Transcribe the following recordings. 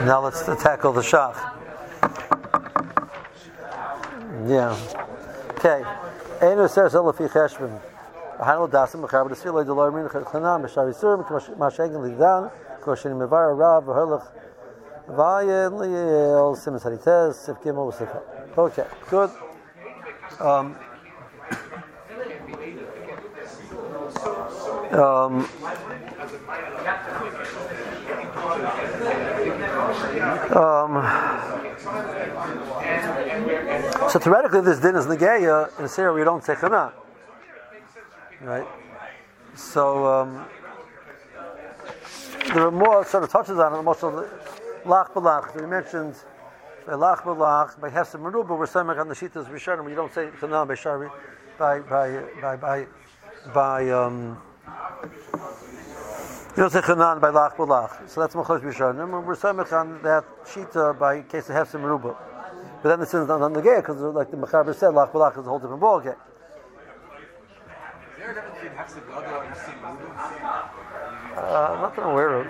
Now let's tackle the shach. Yeah. Okay. Einu sersel lefi cheshbon. Hanul dasim mechaber desfilay delor min chanam meshav yisurim mashagen lidan koshin mevar rav v'herlach vayin liel simas harites sif gimel v'sifah. Okay. Good. So theoretically, this din is negaya in Sarah. We don't say chana, right? So there are more sort of touches on it. Most of lach b'lach. We mentioned by lach b'lach by hefsed meruba. We're saying on the shitas rishonim. We don't say chana by shari by. You don't say Chanan by Lach B'Lach. So that's Machosh B'Shanim. And we're Samech on that Shita by case of Hefsim Merubah. But then the sin is not on the Gea, because like the Mechaber said, Lach B'Lach is a whole different ball game. Is there a difference between Hefsim B'Lach and Hefsim Merubah? I'm not aware of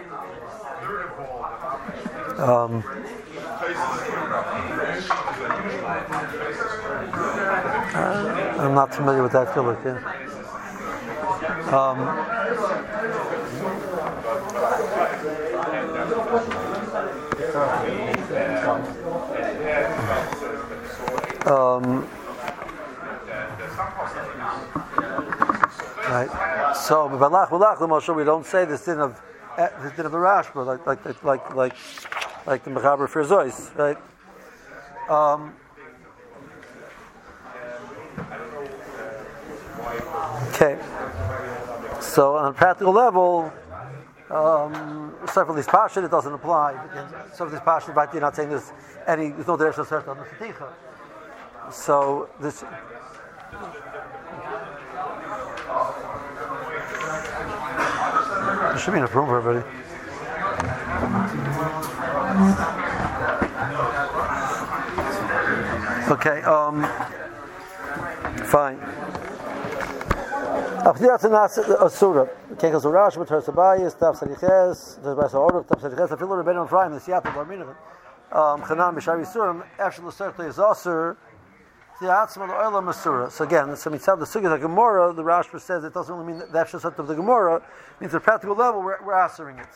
it. I'm not familiar with that field, yeah. Right. So, but Balach, the Moshe, we don't say this din of the Rashba, like the Mechaber Firzois, right? Okay. So on a practical level, except for this passion, it doesn't apply. So for this passion, but you're not saying there's no direction search on the Saticha. So this. There should be enough room for everybody. Okay. Fine. Afdiat Nas Surah. Kekos Rash with her Sabayas, Taf Sariches, the Basa Order, Taf Sariches, a filler Ben and Prime, the Siapa Barminov, Khanam Bishari Suram, actually certainly is also the Atzman Oila Masura. So again, so it's the Suga of Gemorah, the Rash says it doesn't really mean the actual subject of the Gemorah, means the practical level we're answering it.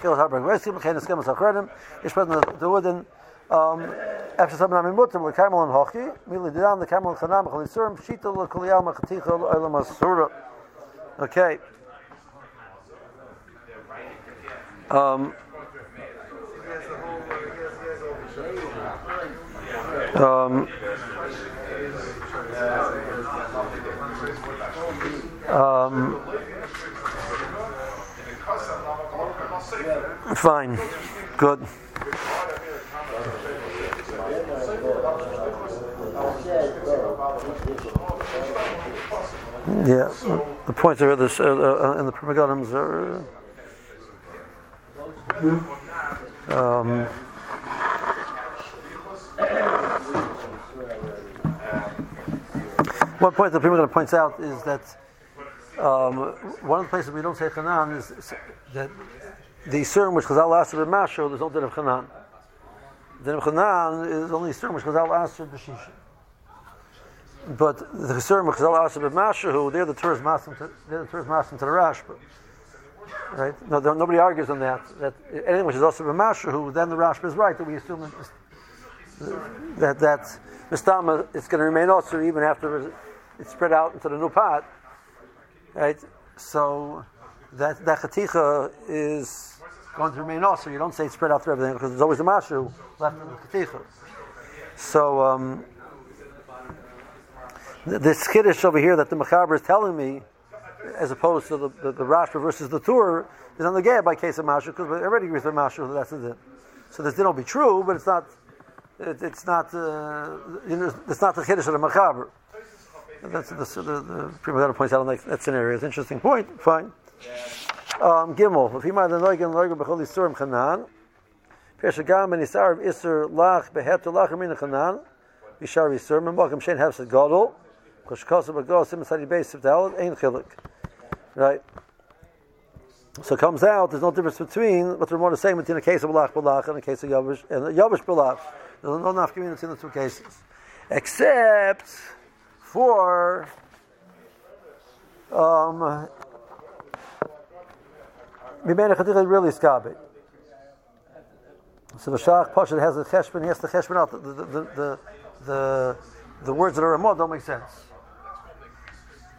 Kekos Harbor Reskim, Kenis Kemas Akredim, Ishpad the Wooden. After some mutim, the camel and hochi, immediately down the camel and chanam, chalisurim, shita, l'kuliyam, chatichol, olam asura. Okay. Fine. Good. Yeah, the points are this, and the primogonims are. One point the primogonim points out is that one of the places we don't say Hanan is that the Yisurim which Chazal asked of Masho, there's no din of Hanan. The din of Hanan is only Yisurim which Chazal asked of B'Shisha. But the Chesurim Chazal Asher B'Mashahu, they're the Torah's Masim to the Rashba, right? No, nobody argues on that. That anything which is also B'Mashahu, then the Rashba is right. That we assume that Mistama is going to remain also even after it's spread out into the new pot, right? So that Chaticha is going to remain also. You don't say it's spread out through everything because there's always a Mashahu left in the Chaticha. So. This Kiddush over here that the Mechaber is telling me, as opposed to the Rashba versus the Tur, is on the Gea by case of Mashu, because everybody agrees with Mashu, that's the din. So this din will be true, but it's not the Kiddush of the Mechaber. That's the Prima points out on that scenario. It's an interesting point. Fine. Gimel. If he might the Noigan Noigan Bechol Yisurim Chanan, Peshagam and Yisar Isur Lach Behetu Lach Amina Chanan, Yishar Yisurim and Welcome Shein Hefsed Gadol. Right. So it comes out, there's no difference between what the Ramon is saying between a case of Balach Balach and a case of Yavish and a Yavish Balach. There's no nafkamina between the two cases. Except for Mimena Khadira really Skabit. So the Shach Pasha has the Cheshbon, he has the Cheshbon out. The words that are Ramon don't make sense.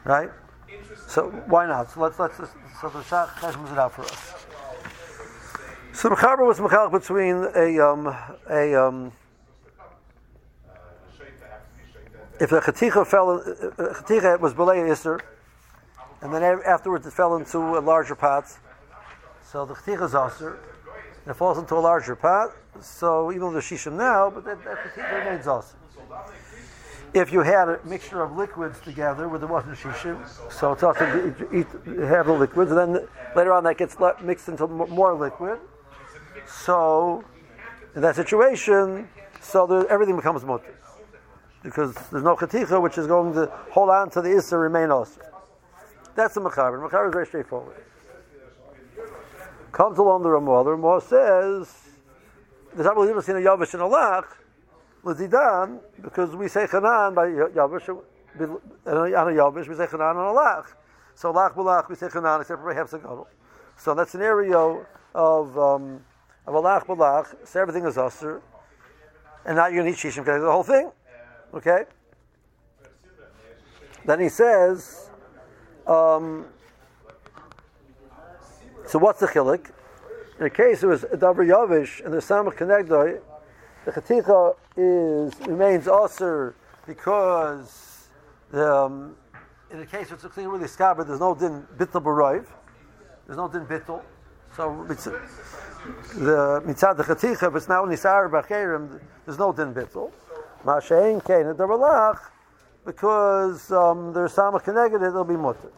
Right? So why not? So let's just, so the Shach Cheshbons it out for us. So the Mechaber was mechalach between if the chaticha fell, chaticha was belay iser, and then afterwards it fell into a larger pot. So the chaticha is aser, and it falls into a larger pot. So even though there's shishim now, but that chaticha remains aser. If you had a mixture of liquids together with the water shishim, so it's also have the liquids, and then later on that gets mixed into more liquid. So in that situation, so everything becomes mutter because there's no chaticha which is going to hold on to the issa remain also. That's the mechaber. The mechaber is very straightforward. Comes along the Ramah. The Ramah says there's not really a difference in a yavish and a lach. L'zidan, because we say Chanan by Yavish, on a Yavish, we say Chanan on a Lach. So Lach B'Lach, we say Chanan, except for Hepsa Gadol. So in that scenario of a Lach B'Lach, so everything is Aser, and now you're going to eat Shishim, because the whole thing, okay? Then he says, so what's the Chilik? In the case it was Davar Yavish, and the Samach Kenegdoi, the Chaticha remains Aser because in the case where it's really skaber, there's no din bittul b'roiv. There's no din bittul. So the mitzad the Chaticha, if it's now nisar b'cherim, there's no din bittul. Ma'ashein kein d'ralach, because there's samach connected, it'll be mutter.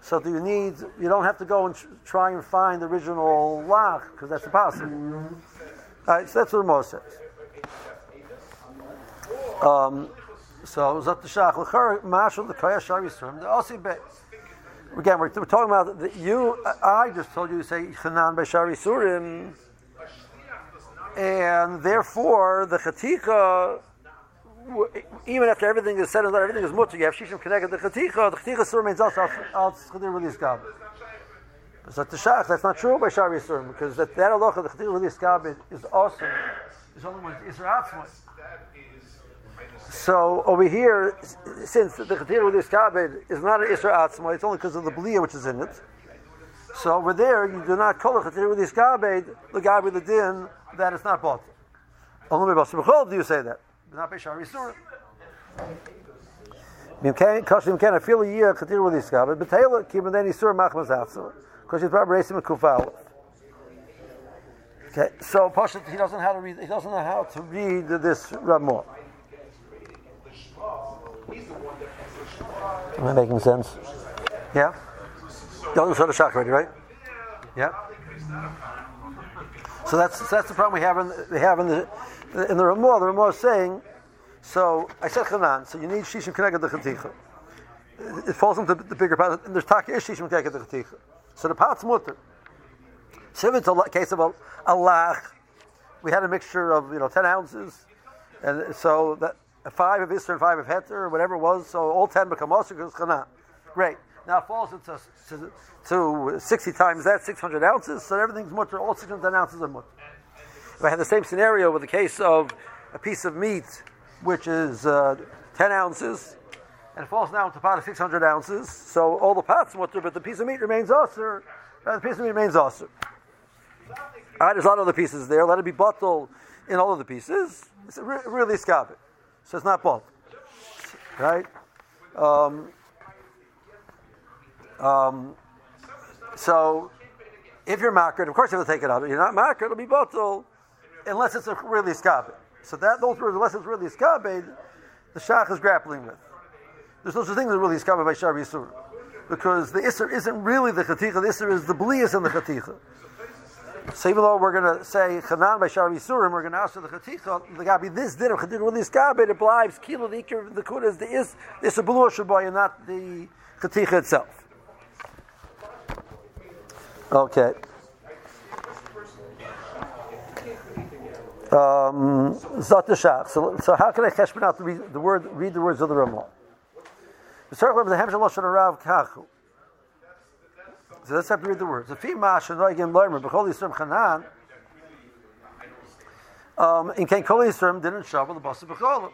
So you don't have to go and try and find the original lach because that's impossible. All right, so that's what Ramos says. So it was up to Shach. Again, we're talking about that I just told you to say Chanan by Shari Surim, and therefore the Chaticha, even after everything is said and done, everything is mutter. You have Shishim connected the Chaticha. The Chaticha still remains also out. That's not true by Shari Surim because that aloha the Chaticha really Skab is also is only when it's Israel. So over here, since the Chatir with Iskabed is not an Isra Atzma, it's only because of the Bliyah which is in it. So over there, you do not call the Chatir with Iskabed the Gabi the Din that it's not bought. Only by Basar B'Chol do you say that. Not by Shari Surah. Kashim can feel a year Chatir with Iskabed, but Taylor came and then he saw Machmas Atzma because he's probably racing with Kufal. Okay, so Pasha he doesn't know how to read this Ramah. Am I making sense? Yeah? The other sort of shock already, right? Yeah? So that's the problem we have in the Ramah. The Ramah is saying, so I said Chanan, so you need Shishim Keneged the Chaticha. It falls into the bigger pot, and there's Taka is Shishim Keneged the Chaticha. So the pot's mutter. So if it's a case of a lach, we had a mixture of 10 ounces, and so that 5 of Isser and 5 of Heter, or whatever it was, so all 10 become Aser because Chana. Great. Now it falls to 60 times that, 600 ounces, so everything's mutter, all 610 ounces are mutter. If I had the same scenario with the case of a piece of meat, which is 10 ounces, and it falls now into a pot of 600 ounces, so all the pot's mutter, but the piece of meat remains Aser. The piece of meat remains Aser. All right, there's a lot of other pieces there. Let it be bottled in all of the pieces. It's really scabby. So it's not both, right? So if you're makrid, of course you have to take it out. If you're not makrid, it'll be bottled, unless it's a really skabed. So those words, unless it's really skabed, the Shach is grappling with. There's no such thing as really skabed by Shari Yisur, because the Isser isn't really the Chaticha. The Isser is the Bliyas in the Chaticha. So even though we're going to say Chanan by Shari Surim, we're going to ask for the Chaticha, the Gabi this din of Chatir with this Gabit, it blives Kilo the Ikir, the Kudas, the Is, the Sabulur Shaboy, and not the Chaticha itself. Okay. So how can I cheshbon out the word? Read the words of the Rambam. So let's have to read the words. In Ken Kol Yisrael didn't shovel the basa b'cholav.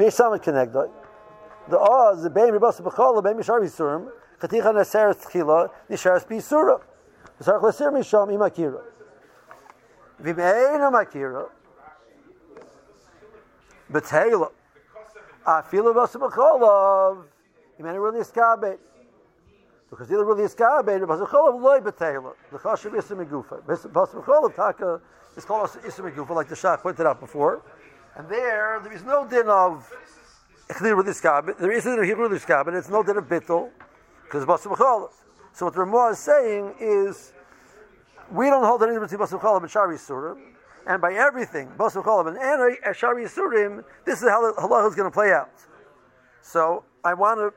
The oz the beim ribasa b'cholav beim yishar yisurim chaticha naseres tchila nishares b'yisura. V'sarach l'sir misham imakira. V'meina makira. B'teila. Afilu b'asa b'cholav. Imenu really iskabet. Because either really iskabet or b'asa b'cholav loy b'teila. The chashiv isim egufa. B'asa b'cholav taka is called isim egufa, like the Shach pointed out before. And there is no din of Echdir R'liskabit. There is no din of Hebrew R'liskabit. It's no din of Bittul. Because it's Basa B'cholav. So what the Ramah is saying is, we don't hold anything between Basa B'cholav and Shari Yisurim. And by everything, Basa B'cholav and Shari Yisurim, this is how the halacha is going to play out. So I want to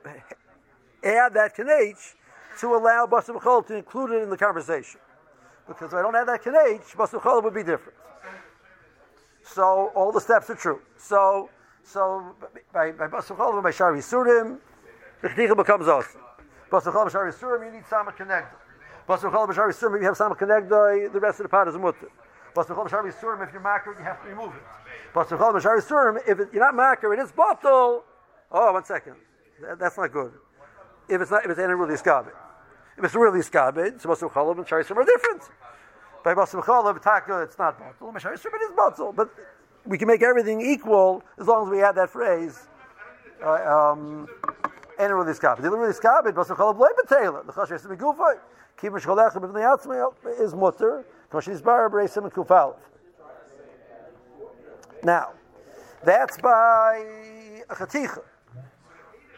add that Kinech to allow Basa B'cholav to include it in the conversation. Because if I don't add that Kinech, Basa B'cholav would be different. So all the steps are true. So by Basa B'cholav and by Shari Yisurim, the Chedicha becomes awesome. Basa B'cholav and Shari Yisurim, you need Samach Konegdoi. Basa B'cholav and Shari Yisurim, if you have Samach Konegdoi, the rest of the pot is mutter. Basa B'cholav and Shari Yisurim, if you're Makar, you have to remove it. Basa B'cholav and Shari Yisurim, if you're not Makar, it is bottle. Oh, 1 second. That's not good. If it's any really Iskabed. If it's really Iskabed, so Basa B'cholav and Shari Yisurim are different. By Basa B'cholav, Taka, it's not bottle. Shari Yisurim, it is bottle. But we can make everything equal as long as we add that phrase. And really Iskabed. The really Iskabed, Basa B'cholav loy b'teila. The Chashiv Yisim Gufay. Kibur Shkolechem B'vnei Atzmei is mutter. Koshiz Bar B'reisim and Kufal. Now, that's by Chaticha.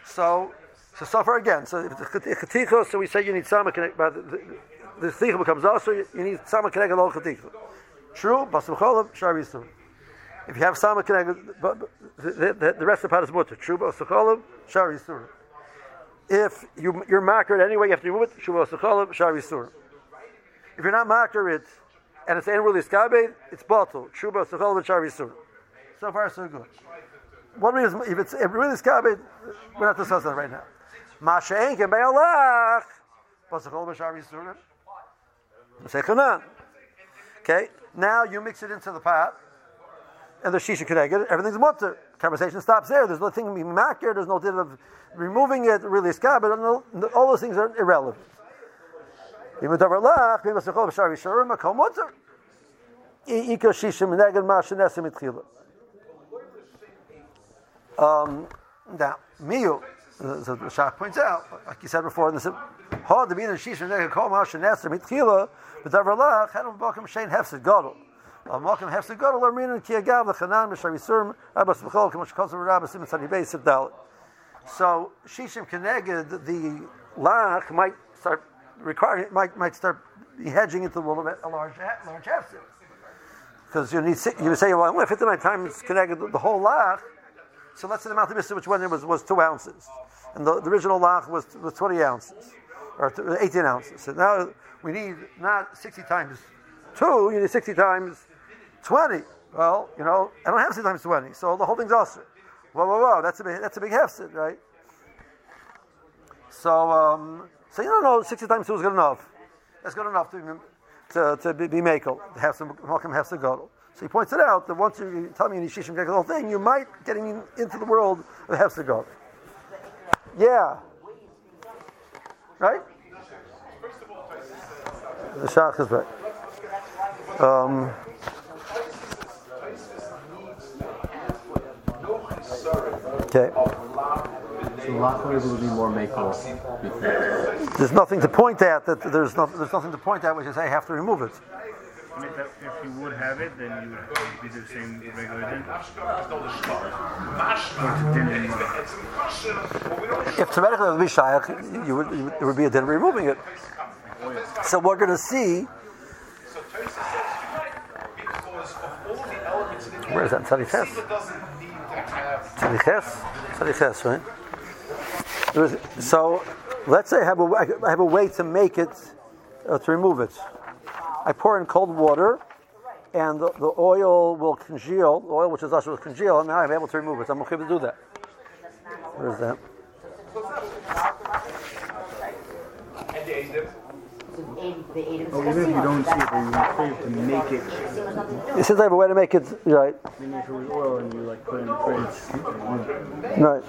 So far again. So if it's Chaticha, so we say you need Tzama Connect. The Chaticha becomes also you need Tzama Connect and all Chaticha. True, Basa B'cholav, Shari Yisurim. If you have Samach Konegdoi, the rest of the pot is mutter. True, Basa B'cholav, Shari Yisurim. If you're makar anyway, you have to remove it. True, Basa B'cholav, Shari Yisurim. If you're not makar it, and it's anywhere iskabed, it's bottle. True, Basa B'cholav, Shari Yisurim. So far, so good. What means if it's really iskabed? We're not discussing that right now. Masha Enken Be'alach, Basa B'cholav, Shari Yisurim. Okay, now you mix it into the pot. And the shisha connected, everything's mutter. Conversation stops there. There's nothing to be makir. There's no deal of removing it, really iskabed. All those things are irrelevant. Now, Miyu, the Shach points out, like he said before, and said, "How the mean and shisha neged kol masha neser mitchila, but davarlach had him welcome Shane hefsed gadol." So shishim keneged the lach might start requiring might start hedging into a little bit a large hefsed, because you say, well, I'm going to 59 times keneged the whole lach, so let's say the amount of missing which one was 2 ounces, and the original lach was 20 ounces or 18 ounces. So now we need not 60 times 2, you need 60 times 20. Well, I don't have 60 times 20, so the whole thing's awesome. Whoa! That's a big hefset, right? So you don't know 60 times 2 is good enough. That's good enough to be mekel. Have some welcome hefset gadol. So he points it out that once you tell me you need shishim gadol, the whole thing, you might getting into the world of hefset gadol. Yeah. Right. The Shach is right. Okay. There's nothing to point at. There's nothing to point at, which is I have to remove it. If you would have it, then you would be the same regular din. If theoretically it would be shayach, it would be a din removing it. So we're going to see. Where is that? Sunny Fest? Tzadiches, right? So let's say I have a way to make it, to remove it. I pour in cold water, and the oil will congeal. The oil, which is usher, will congeal, and now I'm able to remove it. I'm okay to do that. Where is that? Even if you don't see it, but you to make it. It says I have a way to make it right. You make it with oil and you like put it in the fridge. Right.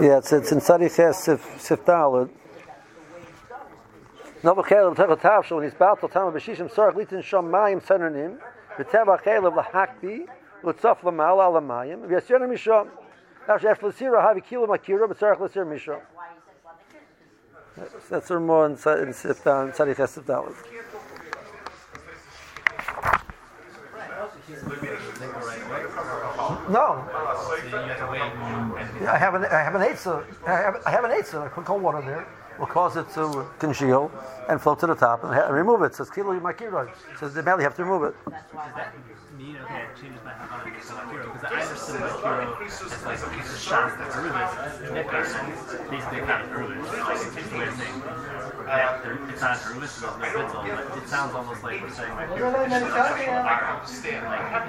Yeah, it's in Tzadiches Siftalud. Novel Caleb Tevah Tavshel when he's battle time of Beshishim Sarach Litin Shamayim Senanim V'Tevah Caleb LaHakbi L'Tzaf Lamal Alamayim V'Yasir Misham After L'Sira Havi Kilo Makira B'Tzarach L'Sir Misham. That's more in Tzadiches Siftalud. No. I have an Eitzah. I have an Eitzah. I put cold water there. Will cause it to congeal and float to the top and remove it. Says Kilo Makiro. Says they barely have to remove it. Does that mean okay? It changes my Havana to Makiro because I understood Makiro as like a shot that's Eruvus. Basically, not Eruvus. It's not Eruvus. There's no Bitzel. But it sounds almost like we're saying Makiro. Like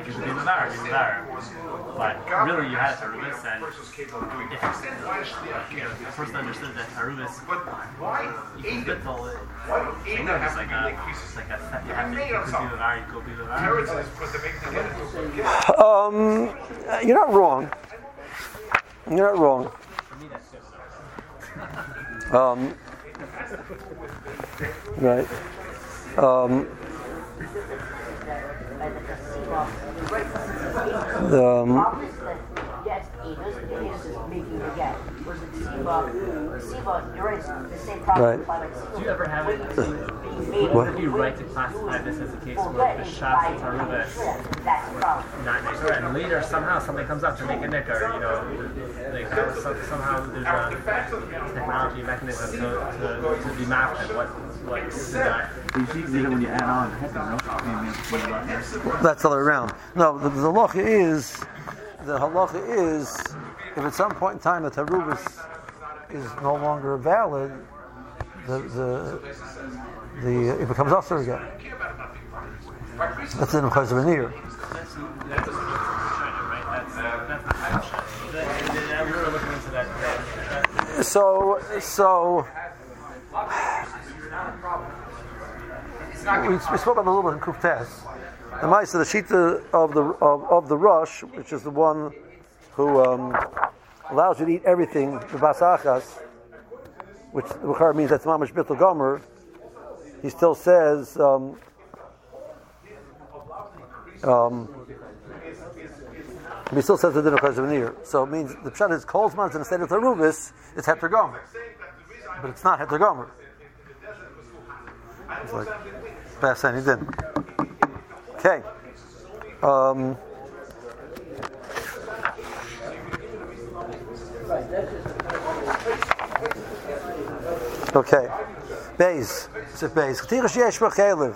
if you do Mazar, you do Mazar. But really, you had Eruvus, and I first understood that Eruvus. Why You're not wrong. Right. Right. Do you ever have it? Would it be right to classify this as a case where the shots are not nicker, and later somehow somebody comes up to make a nicker? You know, like somehow there's a technology mechanism to be mapped at what is not. When you add on, that's the other round. No, the halacha is. The halacha is, if at some point in time the tarubis is no longer valid, it becomes usher again. That's in the case of an ear. So we spoke about a little bit in Kuftas. The Maisa, the Shita of the Rush, which is the one who allows you to eat everything, the Basachas, which the Bukhara means that's Mamash Bittul Gomer, he still says, he still says the Din of Chazvanir. So it means the Pshat is Kolzman's in the state of Tarubis, it's Heter Gomer. But it's not Heter Gomer. It's like Basani Din. Okay. Okay. Beis. It's a Beis. K'tira sheyesh b'chelev.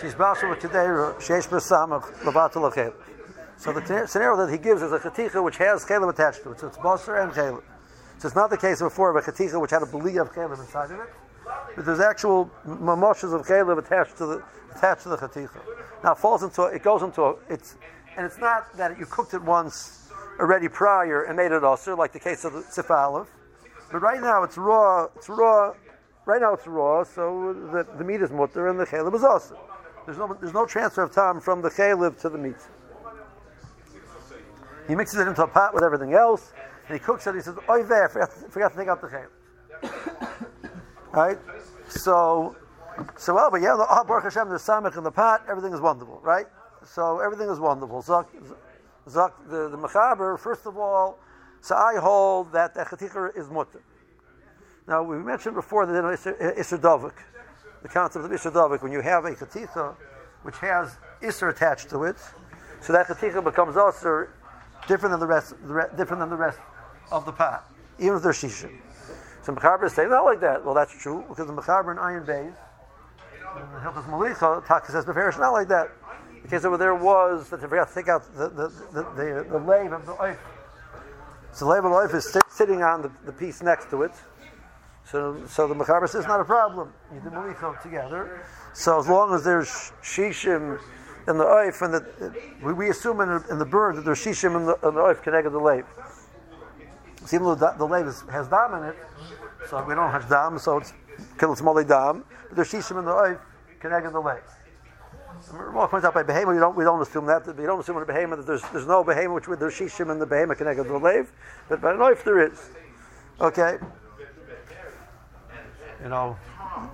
She's bashful with k'tira sheyesh b'samach levatul chelev. So the scenario that he gives is a k'tira which has chelev attached to it. So it's basar and chelev. So it's not the case before of a k'tira which had a b'li of chelev inside of it. But there's actual mamoshes of chelev attached to the chatitha. Now it's not that you cooked it once already prior and made it osur like the case of the tzif aleph. But right now it's raw. Right now it's raw, so the meat is mutter and the chelev is osur. There's no transfer of time from the chelev to the meat. He mixes it into a pot with everything else, and he cooks it. He says, "Oh, there, forgot to take out the chelev." Right? So well, but yeah, Baruch Hashem, there's samach in the pot, everything is wonderful, right? So everything is wonderful. Zok, the Mechaber, first of all, so I hold that the Chatechar is mutter. Now, we mentioned before that Isser Dovik, the concept of Isser Dovik, when you have a Chatechar which has Isser attached to it, so that Chatechar becomes Isser different than the rest of the pot, even if they're Shisha. So Mechaber is saying not like that. Well, that's true because the Mechaber in Ayin Beis, in Hilchos Malicha, Taka says Beferish not like that. because over there was that they forgot to take out the lave of the oif. So the lave of the oif is sitting on the piece next to it. So the mechaber says, not a problem. You do melichot together. So as long as there's shishim in the oif, and we assume in the bird that there's shishim in the oif connected to the lave. So even though the lave has dam in it, so we don't have dam, so it's kills moli dam. But there's shishim in the oif connected to the lave. Rav points out by behemoth, we don't assume that. We don't assume in a behemoth that there's no behemoth which there's shishim in the behemoth connected to the lave. But by an oif there is. Okay. You know,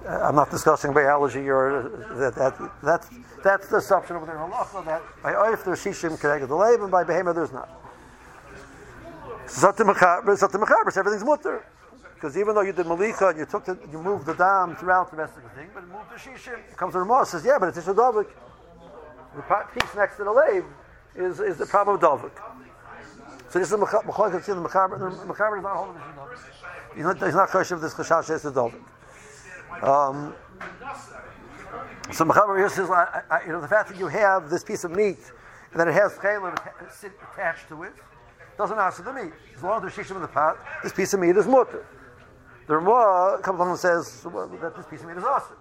I'm not discussing biology or that's the assumption over there in halacha that by oif there's shishim connected to the lave and by behemoth there's not. Zatim Mechabris, everything's mutter. Because even though you did Malika and you moved the dam throughout the rest of the thing, but it moved the shishim. It comes to Ramah and says, yeah, but it's a dovik. The piece next to the lave is the problem of dovik. So this is Mechabris, the Mechabris is not holding this dovik. He's not kosher of this chashash as the dovik. So Mechabris here says, the fact that you have this piece of meat and that it has chayla attached to it, doesn't answer the meat. As long as there's shishim in the pot, this piece of meat is mutter. The Ramah comes along and says that this piece of meat is awesome.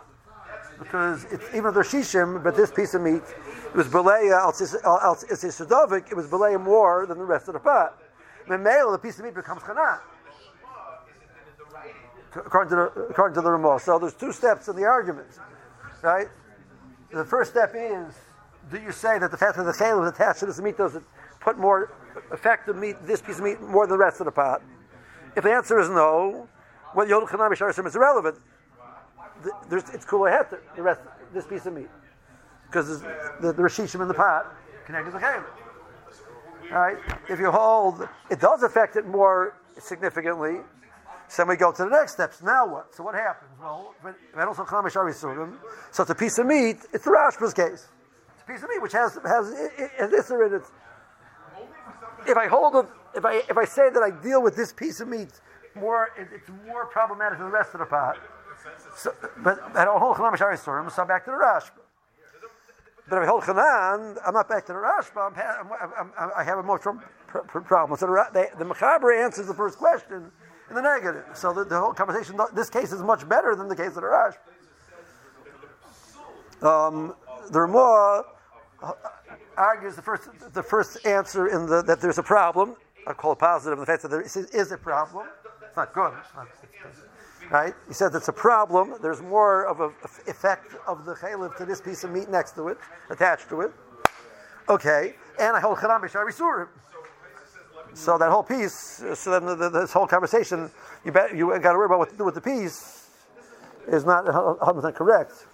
Because even if there's shishim, but this piece of meat, it was beleya, it was beleya more than the rest of the pot. Memel, the piece of meat becomes chana. According to the Ramah. So there's two steps in the argument. Right? The first step is, do you say that the fact that the chayla was attached to this meat doesn't put more affect the meat, this piece of meat, more than the rest of the pot? If the answer is no, well, Yod Chanami Sharasim is irrelevant. It's Kula Heter, the rest, this piece of meat, because the Rishishim in the pot connected to the Chayim. All right. If you hold, it does affect it more significantly. So then we go to the next steps. Now what? So what happens? Well, so it's a piece of meat. It's the Rashba's case. It's a piece of meat which has Isser in it. If I say that I deal with this piece of meat more, it's more problematic than the rest of the pot. So, but I don't hold Chanam Shari Surim, so I'm back to the Rashba. But if I hold Chanan, I'm not back to the Rashba. I have a more problem. So the Mechaber answers the first question in the negative. So the whole conversation, this case is much better than the case of the Rashba. The Ramah argues the first answer in that there's a problem. I call it positive in the fact that there is a problem. It's not good. Right? He says it's a problem. There's more of an effect of the chaylev to this piece of meat next to it, attached to it. Okay. And I hold Chanam B'Shari Surim. So that whole piece, so then this whole conversation, you got to worry about what to do with the piece, is not 100% correct.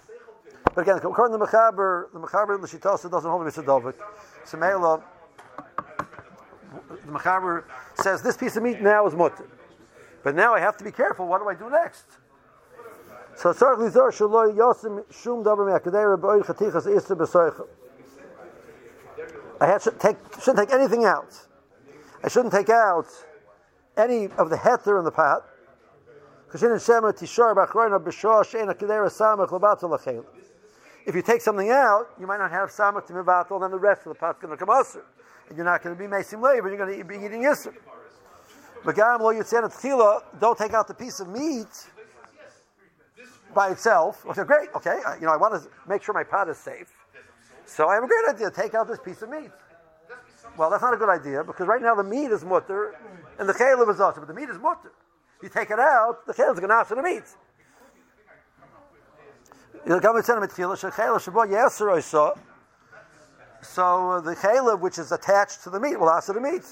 But again, according to the Mechaber and the Shittosa doesn't hold him as a Dovik. So Meila, the Mechaber says, this piece of meat now is mutter. But now I have to be careful. What do I do next? So I shouldn't take anything out. I shouldn't take out any of the heter in the pot. If you take something out, you might not have samach to mevatel, and then the rest of the pot's going to come usur. And you're not going to be mesim leiv, and you're going to be eating yisur. Megam lo yitzena tchila, don't take out the piece of meat by itself. I said, great, okay, I want to make sure my pot is safe. So I have a great idea, take out this piece of meat. Well, that's not a good idea, because right now the meat is mutter, and the chaylev is also, but the meat is mutter. You take it out, the chaylev is going to answer the meat. So the chaylev which is attached to the meat will answer the meat.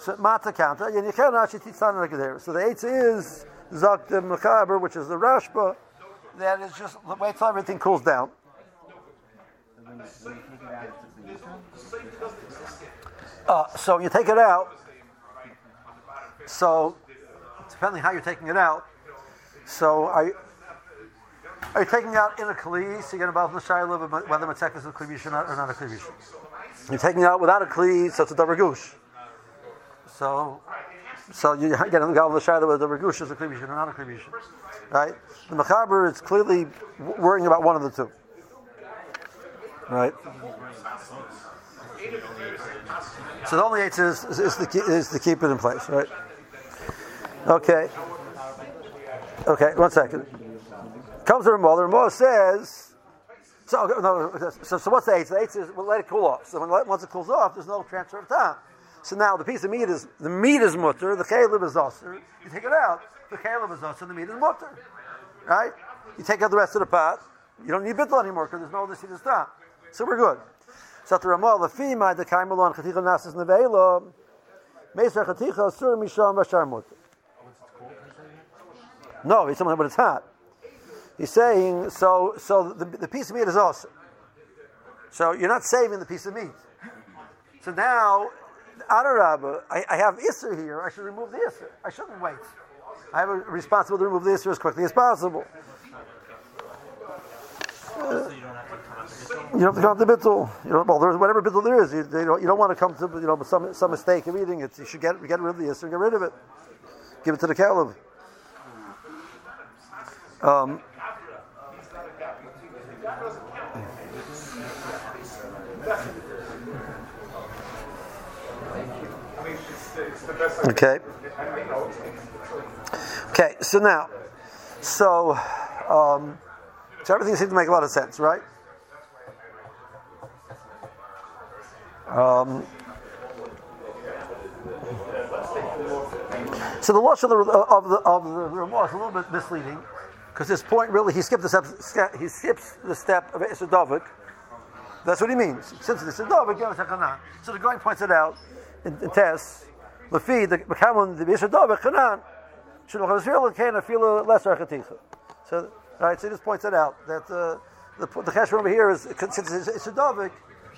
So the eitzah is zok the mechaber, which is the Rashba. That is just wait till everything cools down. So you take it out. So depending how you're taking it out. Are you taking out in a kli, so you get involved in the shaila of whether matzekas is a kli or not a kli? You're taking out without a kli, so it's a davar gush. So you get involved in the shaila whether davar gush is a kli or not a kli, right? The mechaber is clearly worrying about one of the two. Right. So the only eight is to keep it in place, right? Okay. Okay, 1 second. Comes to Ramah says, so what's the eight? The eight is, we'll let it cool off. So once it cools off, there's no transfer of time. So now the piece of meat is, the meat is mutter, the chaleb is osir. You take it out, the chaleb is osir, the meat is mutter. Right? You take out the rest of the pot, you don't need bittul anymore because there's no nishid this time. So we're good. So the Ramah, the femai, the kaimalon, chaticha nasas nevela, meser chaticha, sur misham, vashar mutter. No, he's talking about it's hot. He's saying, so the piece of meat is awesome. So you're not saving the piece of meat. So now, Adarabba, I have Isser here. I should remove the Isser. I shouldn't wait. I have a responsibility to remove the Isser as quickly as possible. You don't have to come to bittul. You don't, well, there's whatever bittul there is. You don't want to come to some mistake of eating it. You should get rid of the Isser and get rid of it. Give it to the caliph. Okay. So everything seems to make a lot of sense, right? So the loss of the Ramah is a little bit misleading. Because this point, really, he skips the step of Isser Dovek. That's what he means. Since it's Isser Dovek, you have a Chanan. So the Goyim points it out in Tess. Lefi, the B'kamun, the Isser Dovek, Chanan. Shulchan Aruch can feel lesser chaticha. So, right. So he just points it out that the chesh over here is since it's Isser Dovek,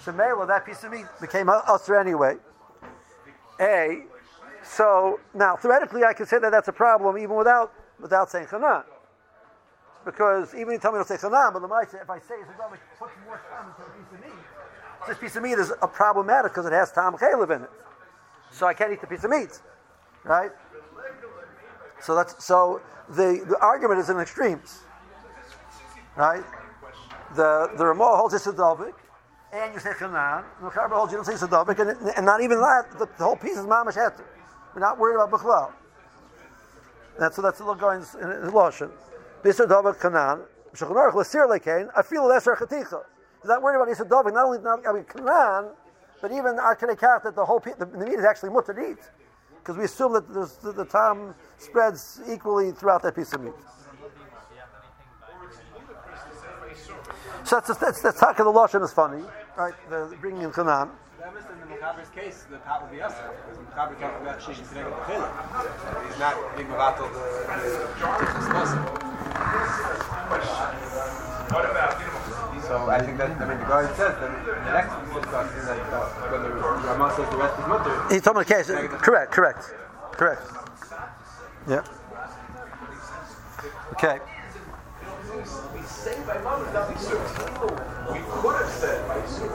Shemela, that piece of meat became Usr anyway. A. So now theoretically, I can say that that's a problem even without saying Chanan. Because even if you tell me to say Chanan, but if I say it's a put more time into a piece of meat, this piece of meat is a problematic because it has Tam Chalev in it. So I can't eat the piece of meat. Right? So the argument is in extremes. Right? The Ramah holds it's a Dovik, and you say Chanan, and the Charbah holds you don't say it's a Dovik, and not even that, the whole piece is Mamash Heter. We're not worried about Bechlal. That's the little going in Lashon. Isser Dovek Kanan, Shulchan Aruch L'sir Lekein. I feel lesser chaticha. He's not worried about Isser Dovek. Not only Kanan, but even Arkanei Kach that the whole the meat is actually mutter to eat, because we assume that the tam spreads equally throughout that piece of meat. So that's how the lashon is funny, right? The bringing in Kanan. That was in the Mechaber's case, the pot would be us. Because the Mechaber came from that she's connected to Chila. He's not being mevatel the What about animals? So I think that the guy says that the next discussion is like when the Ramah says the rest is mutter. He told me the case. Correct. Yeah. Okay. We say by mum is not Isur. We could have said by Isur.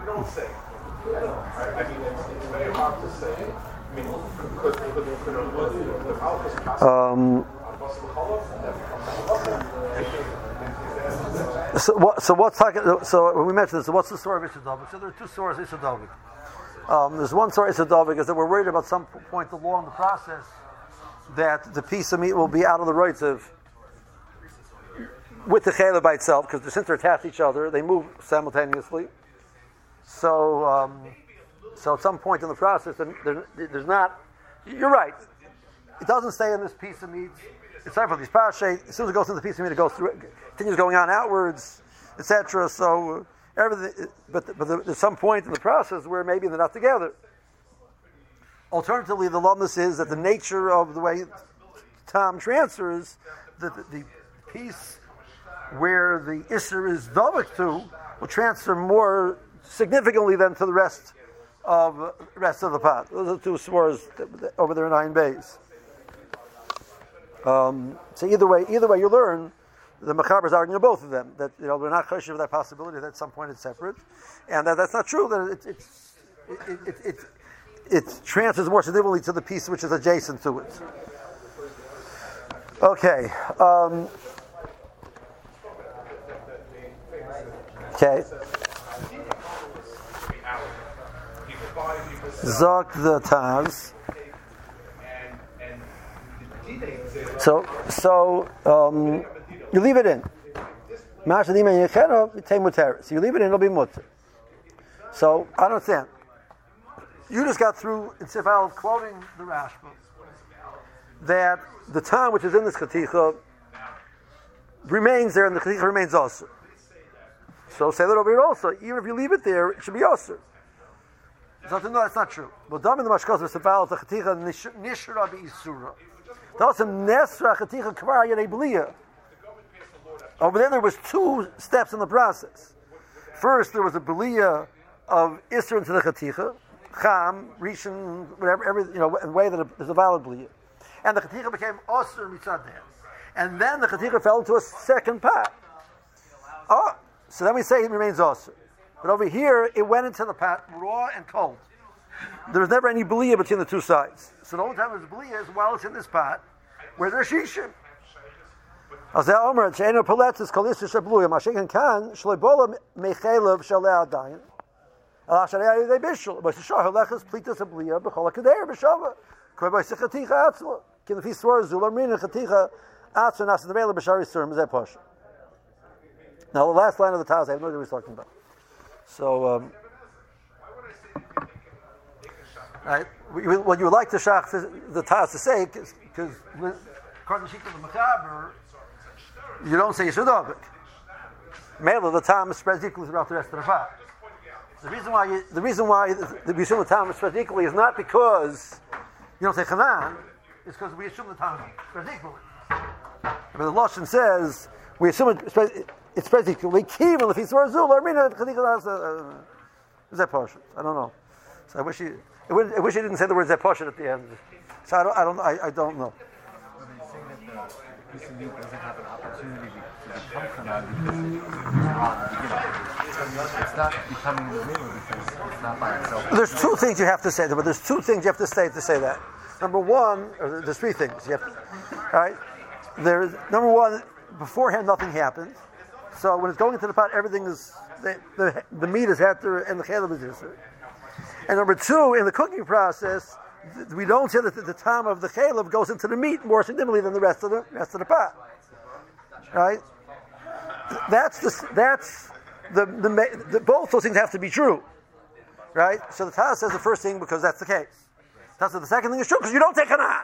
We don't say. I mean, it's very hard to say. I mean, because the Alpha is possible. So we mentioned this. What's the story of Isser Dovek? So there are two stories of Isser Dovek. There's one story of Isser Dovek is that we're worried about some point along the process that the piece of meat will be out of the roitziv with the chayla by itself, because since they're attached to each other, they move simultaneously. So at some point in the process, there's not. You're right. It doesn't say in this piece of meat. It's time for these parashay. As soon as it goes through the piece of meat, it goes through, it continues going on outwards, etc. So everything, but there's some point in the process where maybe they're not together. Alternatively, the lumnus is that the nature of the way Tom transfers, the piece where the isser is dovek to will transfer more significantly than to the rest of the pot. Those are the two s'mores over there in Ayin Beis. So either way, you learn the Mechaber is arguing both of them that we're not conscious of that possibility that at some point it's separate, and that's not true. That it transfers more significantly to the piece which is adjacent to it. Okay. Okay. Zok the Taz. So you leave it in. So you leave it in, it'll be mutter. So I don't understand. You just got through in Sif Aleph quoting the Rashba that the time which is in this Katicha remains there, and the Katicha remains also. So say that over here also. Even if you leave it there, it should be also. So no, that's not true. But dami the mashkos v'sefal the chaticha nishra b'isura. Dasem nesra chaticha kvar yadei b'liya. Over there was two steps in the process. First, there was a b'liya of isra into the chaticha, cham, rishon, whatever, every in the way that is a valid b'liya, and the chaticha became osur mitzadeh, and then the chaticha fell into a second pot. Oh, so then we say it remains osur. But over here, it went into the pot, raw and cold. There was never any b'liya between the two sides. So the only time there's b'liya is while it's in this pot, where there's shishim. Now the last line of the Taz, I have no idea what he's talking about. So, right, what you would like the Shach, the Taz to say, because according to the Mechaber, you don't say Yesudovik. Mela, the Tam spreads equally throughout the rest of the Fah. The reason why we assume the Tam spreads equally is not because you don't say Hanan, it's because we assume the Tam spreads equally. But the Lashon says we assume it spreads. It's particularly key when the feast were Zul. I mean, is that portion? I don't know. So I wish he didn't say the word that portion at the end. So I don't know. Well, they're saying that the Christian League doesn't have an opportunity to become Hanan because it's not becoming the middle because it's not by itself. There's two things you have to say to say that. Number one, or there's three things you have to, all right. There's number one, beforehand nothing happens. So when it's going into the pot, everything is the meat is heter and the challah is yisur. And number two, in the cooking process, we don't say that the time of the challah goes into the meat more significantly than the rest of the pot. Right? That's the both those things have to be true. Right? So the Taz says the first thing because that's the case. Taz says the second thing is true because you don't take hanan.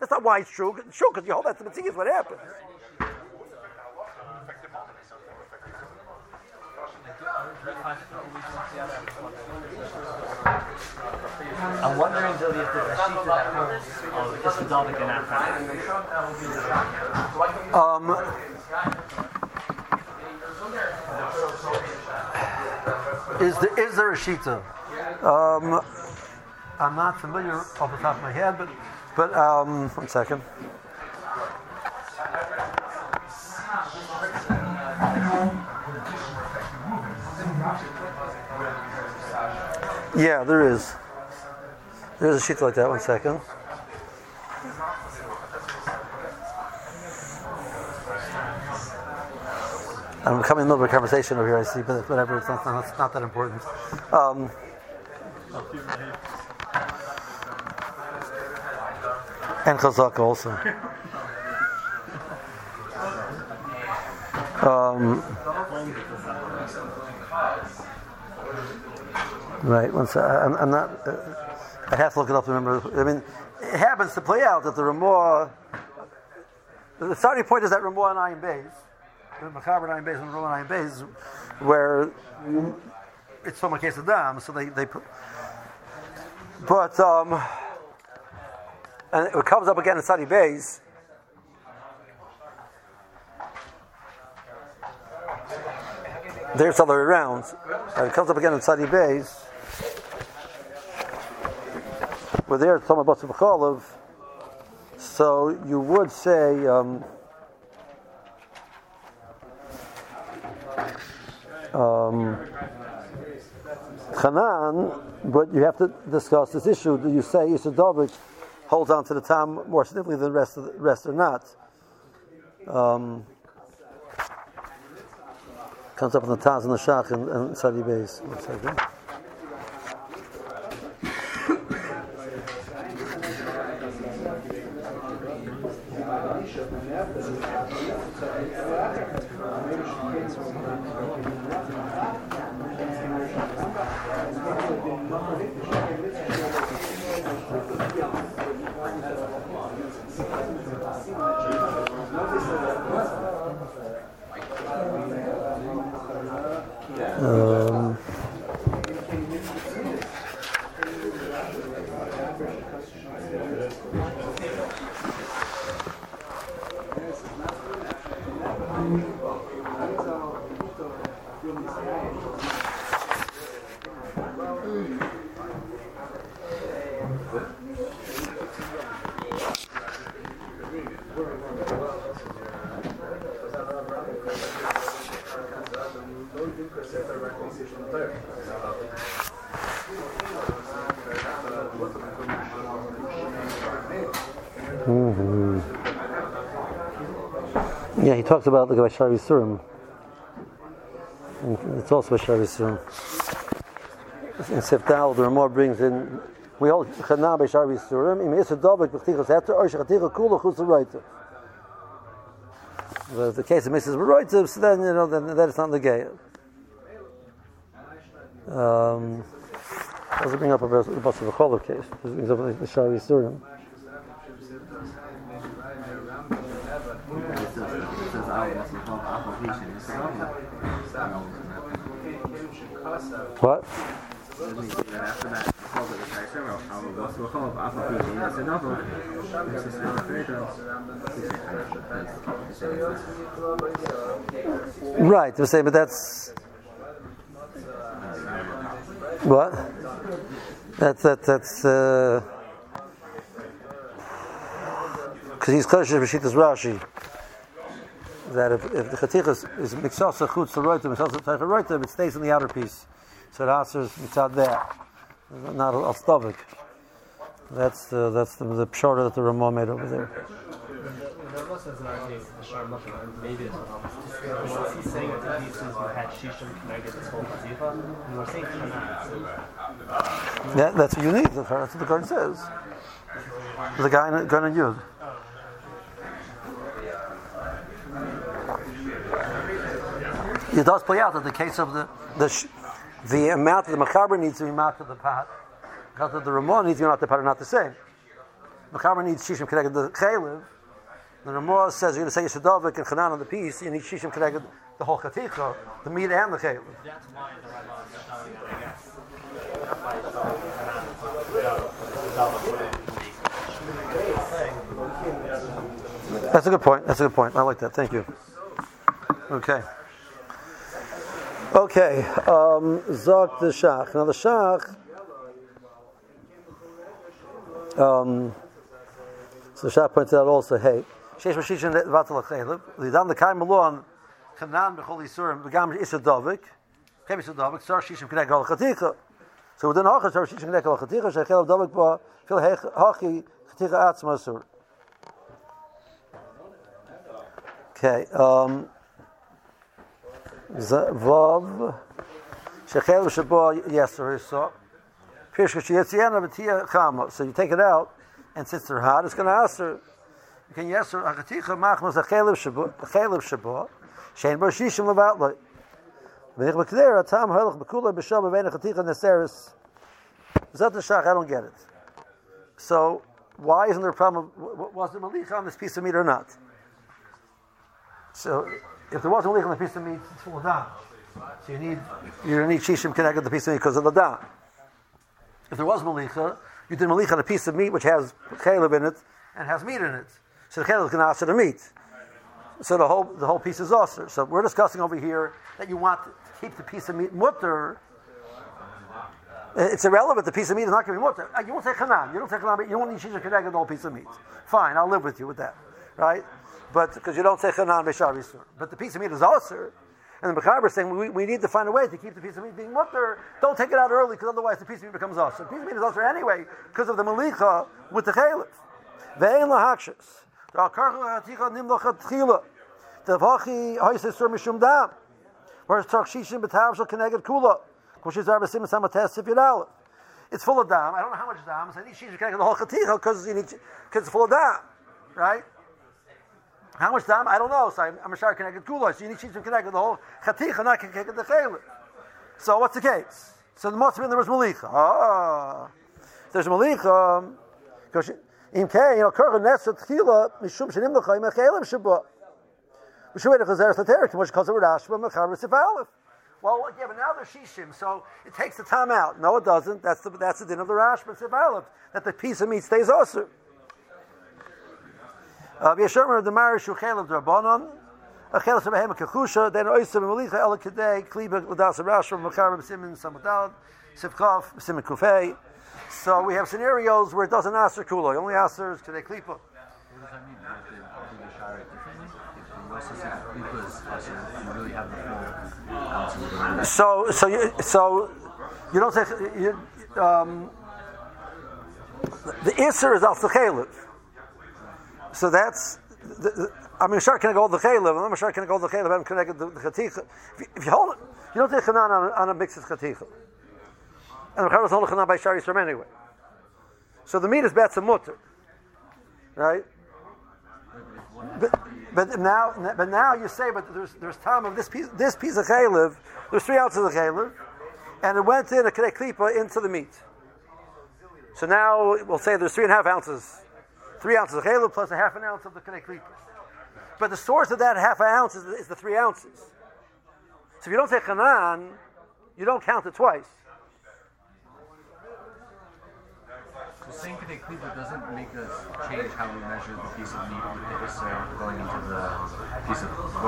That's not why it's true. It's true because you hold that to the tzigah is what happens. I'm wondering, Zilly, if there's a sheet to that word of Yisudovik in our practice. Is there a shita? I'm not familiar off the top of my head, but one second. Yeah, there is. There's a sheet like that. One second. I'm coming in a little bit of conversation over here, I see, but whatever, it's not that important. And Chazaka also. Right, once I'm not. I have to look it up to remember. I mean, it happens to play out that the Ramah. The starting point is that Ramah and Ayin Beis, the Mechaber and Ayin Beis and Ramah and Ayin Beis, where it's from a case of Dam, so they put. But and it comes up again in Sadi Beis. There's the other way around. It comes up again in Sadi Beis. We're there at Talmud Basar B'Chalav, so you would say Hanan, but you have to discuss this issue. Do you say Yisudovik holds on to the time more significantly than the rest or not? comes up on the Taz and the Shach and Sadi Beis. One second. Yeah, he talks about the Vashar Yisurim. It's also Vashar Yisurim. In Seftal, the Ramah brings in, we all Chana Vashar Yisurim. Im Yisur Dovik B'chtichos Heter Or Shechatichos Kula Chutz L'Royta. But the case of Mrs. Royta, so then you know that it's not the gay. I was bringing up about the Bas of Cholov case. It's about the Vashar Yisurim. What? Right, to say, but that's what? That's because he's kosher b'shitas Rashi. That if the chatichas is miksasa chutz l'royta, miksasa teicha royta, it stays in the outer piece. So the aser is mitzad there, not al stavik. That's the pshara that the Ramah made over there. Yeah, that's what you need. That's what the Gaon says. The guy going to use. It does play out that the case of the amount that the Machaber needs to be marked at the pot, because that the Ramah needs to be marked at the pot are not the same. Machaber needs Shishim connected to the Chaylev. The Ramah says you're going to say Yeshadovik and Chanan on the piece, you need Shishim connected the whole Chaticha, the meat and the Chaylev. That's why the Ramah is. That's a good point. I like that. Thank you. Okay, Zog the Shach. Now the Shach, so the Shach pointed out also, hey, Sheish Mashishin Vatal HaChelib, Lidam L'Kai Malon, Chanan B'chol Yisurim, Begam Yisur Dovik, Kem Yisur Dovik, Tzor Shishim K'neg Al Chaticha. So within Hocha, Tzor Shishim K'neg Al Chaticha, Shei Chelib Dovik Ba, Fil Hochi Chaticha Atz Masur. Okay, Vav Shechel Shabbat Yesser Hissa Pishka Shiyetziana B'tia Chama. So you take it out, and since they're hot, it's going to answer. You can Yesser Hachaticha Machmas Achelev Shabbat Shein Bar Shishim Levatlai V'nich B'kdera Tam Herlach B'kula B'shom B'vein Hachaticha Neseris Zat Neshach. I don't get it. So why isn't there a problem? Was there Malicha on this piece of meat or not? So if there was a leak on the piece of meat, it's full of dam. So you need shishim connected to the piece of meat because of the dam. If there was malicha, you did malicha on a piece of meat which has chaleb in it and has meat in it. So the chaleb can answer the meat. So the whole piece is osir. So we're discussing over here that you want to keep the piece of meat mutter. It's irrelevant. The piece of meat is not going to be mutter. You won't say chanan. You don't say chanan, but you won't need shishim connected to the whole piece of meat. Fine, I'll live with you with that. Right? But because you don't say Chanan B'Shar Yisur, but the piece of meat is Osir, and the Mechaber is saying we need to find a way to keep the piece of meat being mutter. Don't take it out early, because otherwise the piece of meat becomes Osir. The piece of meat is Osir anyway because of the Malicha with the Chalif. Ve'en lahakshis, the Al Karcha Haticha Nimlocha Tchila, the Vachi Hoyis Yisur Mishum Dam, It's full of dam. I don't know how much dam. So I need shisha connected the whole chaticha because it's full of dam, right? How much dam? I don't know. So I'm a shari connected kula. So you need shisha connected the whole chaticha, not connected the chayla. So what's the case? So the Motzman, there was malicha. There's malicha. In K, Kurgan Nessa Tchila, Mishum Shanim Lachaim, Achalim Shabbat. Mishueda Chazer Saterik, which calls it Rashba, Macharis of Aleph. Well, yeah, but now there's Shishim, so it takes the time out. No, it doesn't. That's the din of the Rashba, Sivalif, that the piece of meat stays also. Yashomer of the Marish, Uchelov Drabonon, Achel Sabahem Kachusha, then Oyster Malicha, Elakadeh, Kleba, Ladas Rashba, Macharim Simon, Samadal, Sivkov, Simon Kufay. So we have scenarios where it doesn't aser kula. Only aser is today klipa. What does that mean? So you don't say the iser is off the chaylev. So that's I'm sure can I go the chaylev. I'm sure can I go the chaylev. I'm connected the chaticha. If you hold it, you don't take chanan on a mixed chaticha. And the Charas Holachanah by Shari Yisrael anyway. So the meat is Batsa Mutter. Right? But now you say, but there's time of this piece of chaylev, there's 3 ounces of chaylev, and it went in a Kedei Klipa into the meat. So now we'll say there's 3.5 ounces. 3 ounces of chaylev plus a half an ounce of the Kedei Klipa. But the source of that half an ounce is the 3 ounces. So if you don't say Hanan, you don't count it twice. So saying Kedei Klipa doesn't make us change how we measure the piece of meat with the iser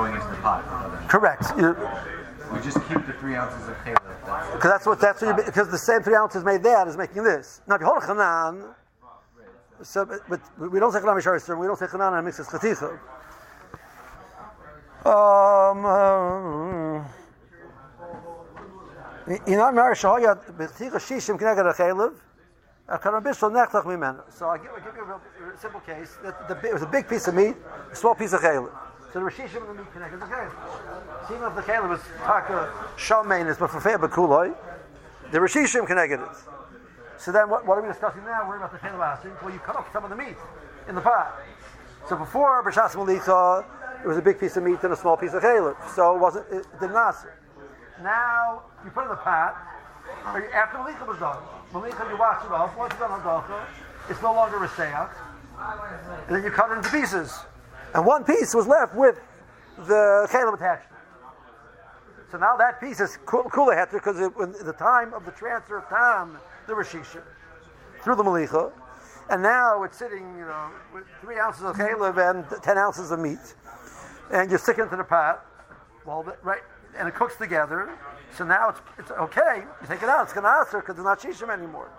going into the pot. Correct. We just keep the 3 ounces of chaylev. Because that's the same 3 ounces made there is making this. Now if you hold chanan, so but we don't say chanan mishar, we don't say chanan and mix it chaticha. In our marriage, shahoyat b'chaticha shishim kineged chaylev. So I'll give you a simple case. It was a big piece of meat, a small piece of chaylev. So the reshishim and the meat connected the chaylev. So even if the chaylev was taka shalmeinis, but for feba kuloi, the reshishim connected it. So then what are we discussing now? We're about the chaylev asking. Well, you cut off some of the meat in the pot. So before b'shas malicha, it was a big piece of meat and a small piece of chaylev. So it didn't aser. Now you put it in the pot. After Malicha was done, you wash it off. Once it's done Hadacha, it's no longer a Reseach. And then you cut it into pieces. And one piece was left with the Chaylev attached. So now that piece is Kula Heter, because in the time of the transfer of Tam, the Reshisha, through the Malicha. And now it's sitting, with 3 ounces of Chaylev and 10 ounces of meat. And you stick it into the pot. Well, right, and it cooks together. So now it's okay. You take it out. It's going to answer because it's not shishim anymore.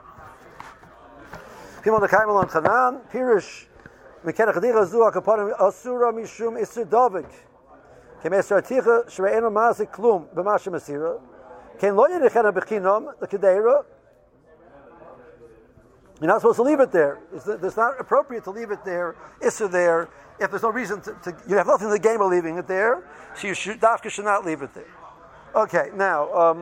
People on the Kaimel on Chanan, Pirish, Mekena Chadicha Zuak upon Asura Mishum Isur Dovik, Kem Esar Ticha Shreino Mazik Klum B'Mashim Asira, Kem Lo Yerichena B'Chinom the Kadeira. You're not supposed to leave it there. It's not appropriate to leave it there. Isur there if there's no reason to. You have nothing to gain by leaving it there. So you should Dafka should not leave it there. Okay, now, okay,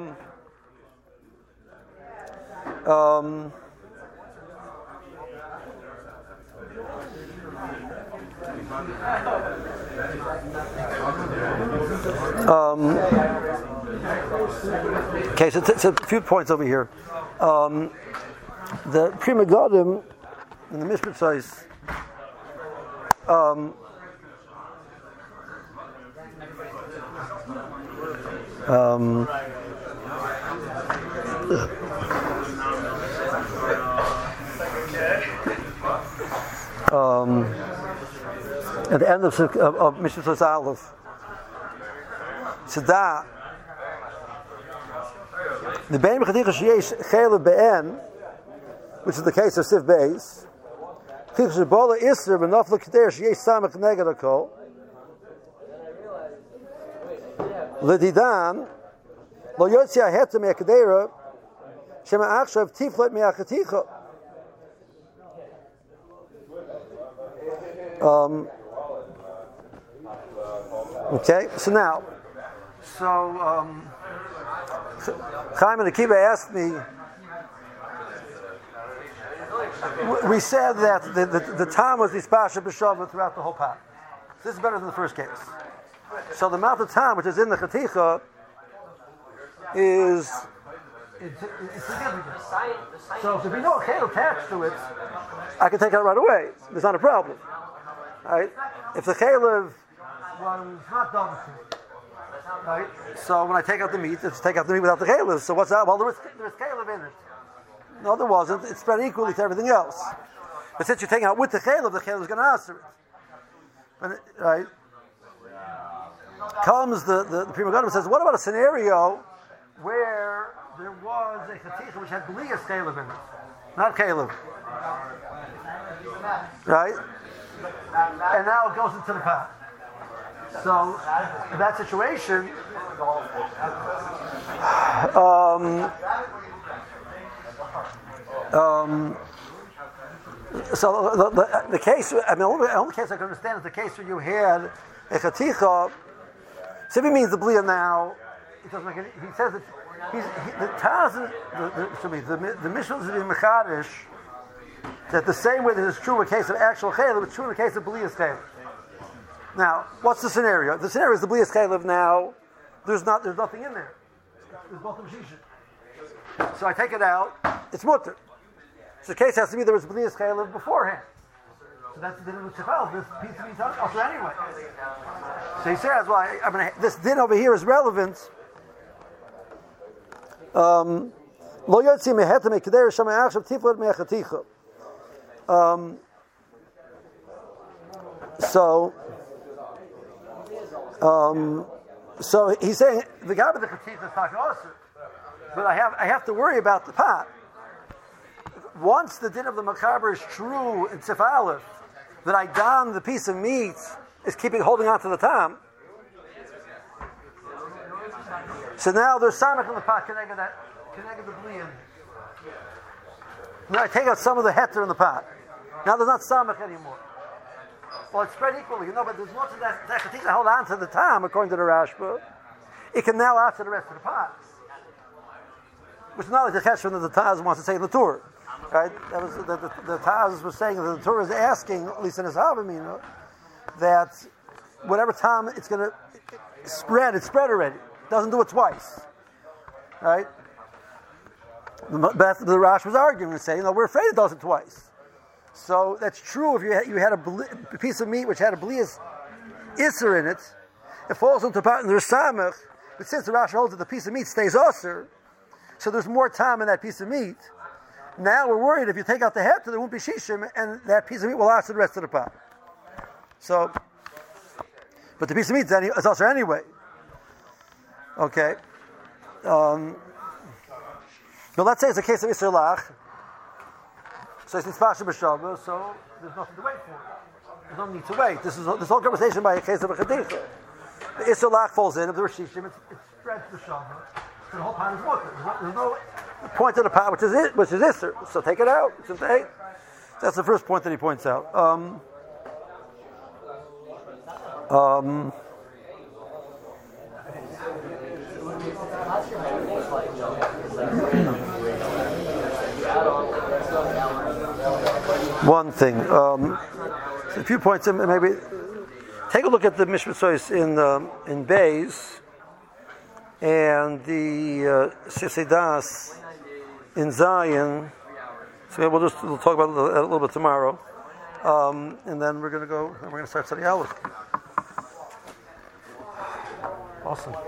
so it's a few points over here. The Prima Godim in the Mishpat size, at the end of Mishnah Aleph, Tzada, the Bein B'Chaticha Sheyesh Chaylev Be'en, which is the case of Sif Beis, Chaticha Shebola Isser V'Nafla Kader Sheyesh Samach Neged Akol. L'didan lo yotzi ha'heter me'akadeira shema achshav tiflet me'achaticha. Okay, so now So Chaim and Akiva asked me. We said that the time was Nispasha B'Shavah throughout the whole path. This is better than the first case. So the amount of time which is in the Chaticha is significant. So if we know a Chayil attached to it, I can take it out right away. There's not a problem. Right? If the Chayil was not done to it, right? So when I take out the meat, it's take out the meat without the Chayil. So what's that? Well, there is Chayil in it. No, there wasn't. It's spread equally to everything else. But since you're taking out with the Chayil is going to answer it. But, right? Comes the Prima Gadim says, what about a scenario where there was a Chaticha which had B'lias Chayil in it? Not Chayil. Right? And now it goes into the pot. So, in that situation, so the case, I mean, the only case I can understand is the case where you had a chaticha. Simply means the blia now. It doesn't make any, he says that the Mishnah is being mechadish that the same way that is true in the case of actual chaylev, it's true in the case of blias chaylev. Now, what's the scenario? The scenario is the blias chaylev now. There's nothing in there. There's both mishishim. So I take it out, it's mutter. So the case has to be there was B'lias Chaylev beforehand. So that's the din of the Chafel, this piece of meat also anyway. So he says, well, I mean, this din over here is relevant. So he's saying, the guy with the Chatifa is talking also. But I have to worry about the pot. Once the din of the macabre is true in Tzif Aleph, that I don the piece of meat is keeping holding on to the tam. So now there's samach in the pot. Can I get the blin? Now I take out some of the heter in the pot. Now there's not samach anymore. Well, it's spread equally, But there's lots of that thing to hold on to the tam according to the Rashba. It can now after the rest of the pot. Which is not like the Cheshvan that the Taz wants to say in the Torah, right? That was the Taz was saying that the Torah is asking, at least in his Havamina, that whatever time it's going to spread, it's spread already. It doesn't do it twice, right? But the Rosh was arguing and saying, we're afraid it does it twice. So that's true. If you had a piece of meat which had a B'lias Isser in it, it falls into part in the Samach. But since the Rosh holds that the piece of meat stays Osir, so there's more time in that piece of meat. Now we're worried if you take out the head, there won't be shishim, and that piece of meat will last the rest of the pot. So, but the piece of meat is also anyway. Okay. But let's say it's a case of Isser Lach. So it's Nispasha B'Shavah, so there's nothing to wait for. There's no need to wait. This whole conversation by a case of a Chadicha. The Isser Lach falls in, if there was shishim, it's spread to the Shavah. The whole pot is water. There's no point to the pot, which is Isser. So take it out. That's the first point that he points out. One thing. A few points. Maybe take a look at the Mishna Sois in Beis. And the Sisedas in Zion. So we'll talk about it a little bit tomorrow, and then we're going to go and we're going to start studying Aleph. Awesome.